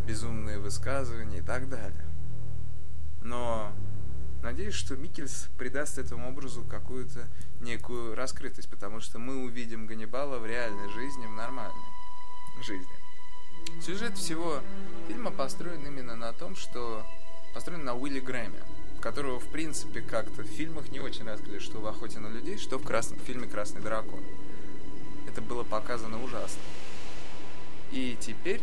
безумные высказывания и так далее. Но надеюсь, что Миккельс придаст этому образу какую-то некую раскрытость, потому что мы увидим Ганнибала в реальной жизни, в нормальной жизни. Сюжет всего фильма построен именно на том, что... построен на Уилле Грэме, которого, в принципе, как-то в фильмах не очень раскрыли, что в «Охоте на людей», что в фильме «Красный дракон». Это было показано ужасно. И теперь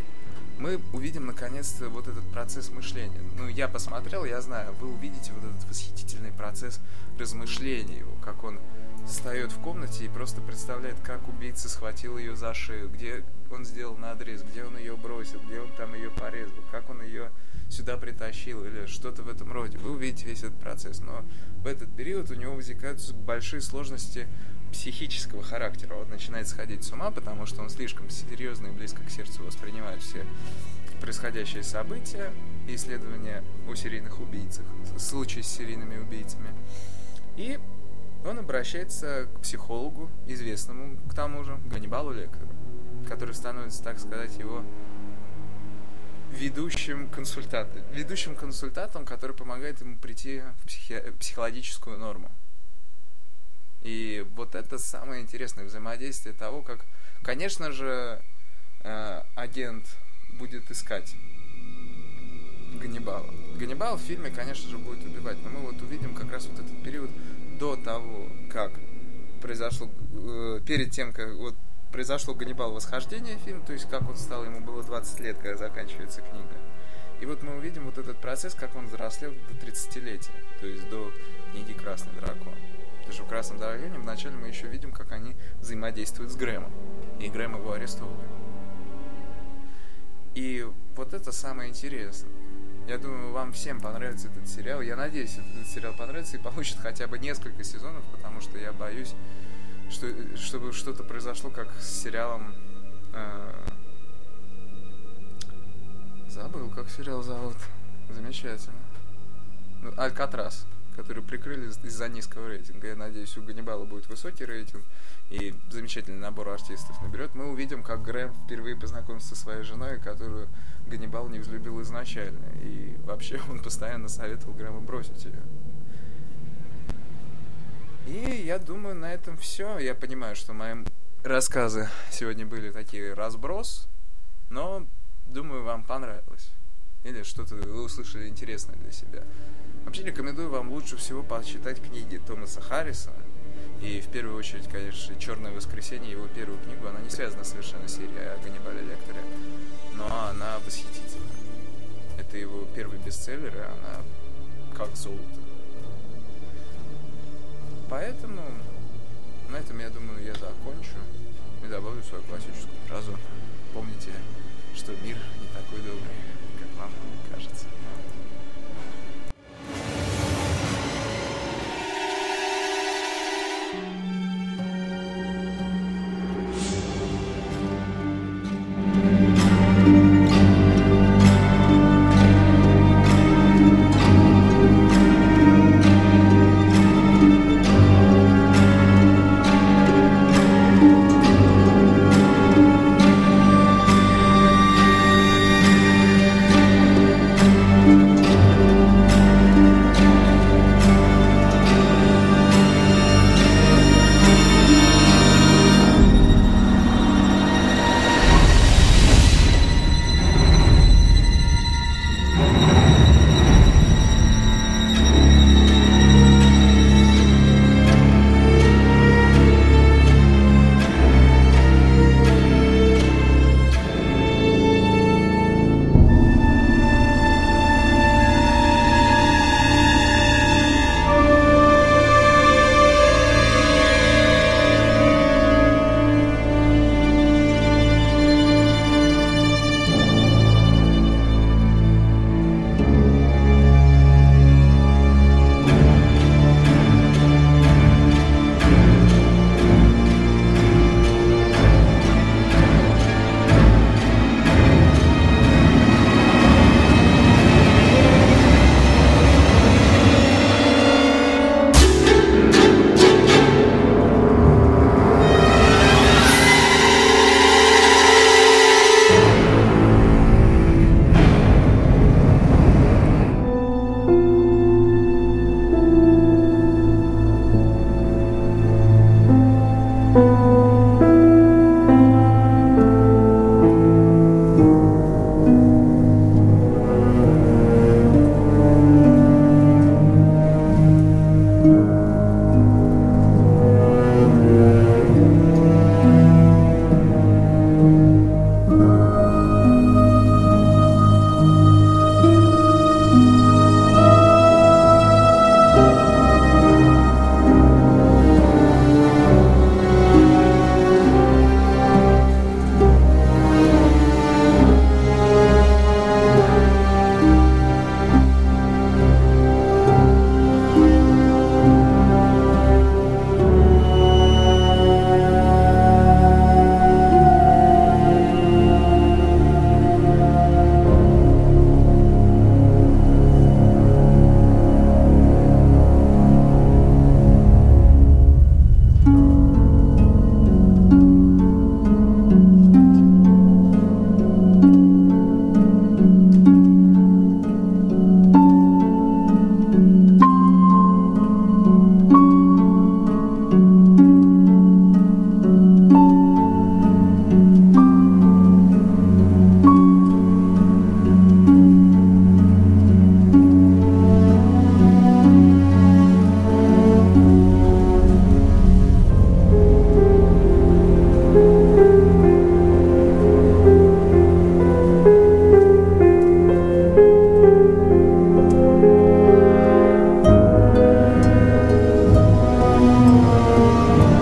мы увидим, наконец-то, вот этот процесс мышления. Я посмотрел, я знаю, вы увидите вот этот восхитительный процесс размышления его, как он встает в комнате и просто представляет, как убийца схватил ее за шею, где он сделал надрез, где он ее бросил, где он там ее порезал, как он ее сюда притащил или что-то в этом роде. Вы увидите весь этот процесс, но в этот период у него возникают большие сложности психического характера. Он начинает сходить с ума, потому что он слишком серьезно и близко к сердцу воспринимает все происходящие события и исследования о серийных убийцах, случаи с серийными убийцами. И он обращается к психологу, известному к тому же Ганнибалу Лектору, который становится, так сказать, его ведущим консультантом, который помогает ему прийти в психологическую норму. И вот это самое интересное взаимодействие того, как, конечно же, агент будет искать Ганнибала. Ганнибал в фильме, конечно же, будет убивать, но мы вот увидим как раз вот этот период до того, как произошло, перед тем, как вот произошло «Ганнибал восхождение» фильм, то есть как он стал, ему было 20 лет, когда заканчивается книга. И вот мы увидим вот этот процесс, как он взрослел до 30-летия, то есть до книги «Красный дракон». Потому что в «Красном драконе» вначале мы еще видим, как они взаимодействуют с Грэмом, и Грэм его арестовывает. И вот это самое интересное. Я думаю, вам всем понравится этот сериал. Я надеюсь, этот сериал понравится и получит хотя бы несколько сезонов, потому что я боюсь, чтобы что-то произошло, как с сериалом... Забыл, как сериал зовут. Замечательно. «Алькатрас», который прикрыли из-за низкого рейтинга. Я надеюсь, у Ганнибала будет высокий рейтинг и замечательный набор артистов наберет. Мы увидим, как Грэм впервые познакомится со своей женой, которую Ганнибал не взлюбил изначально. И вообще он постоянно советовал Грэму бросить ее. И я думаю, на этом все. Я понимаю, что моим рассказы сегодня были такие разброс, но думаю, вам понравилось. Или что-то вы услышали интересное для себя. Вообще рекомендую вам лучше всего почитать книги Томаса Харриса. И в первую очередь, конечно, «Черное воскресенье», его первую книгу, она не связана совершенно с серией о Ганнибале Лекторе, но она восхитительна. Это его первый бестселлер, и она как золото. Поэтому на этом, я думаю, я закончу и добавлю свою классическую фразу. Помните, что мир не такой добрый, как вам кажется.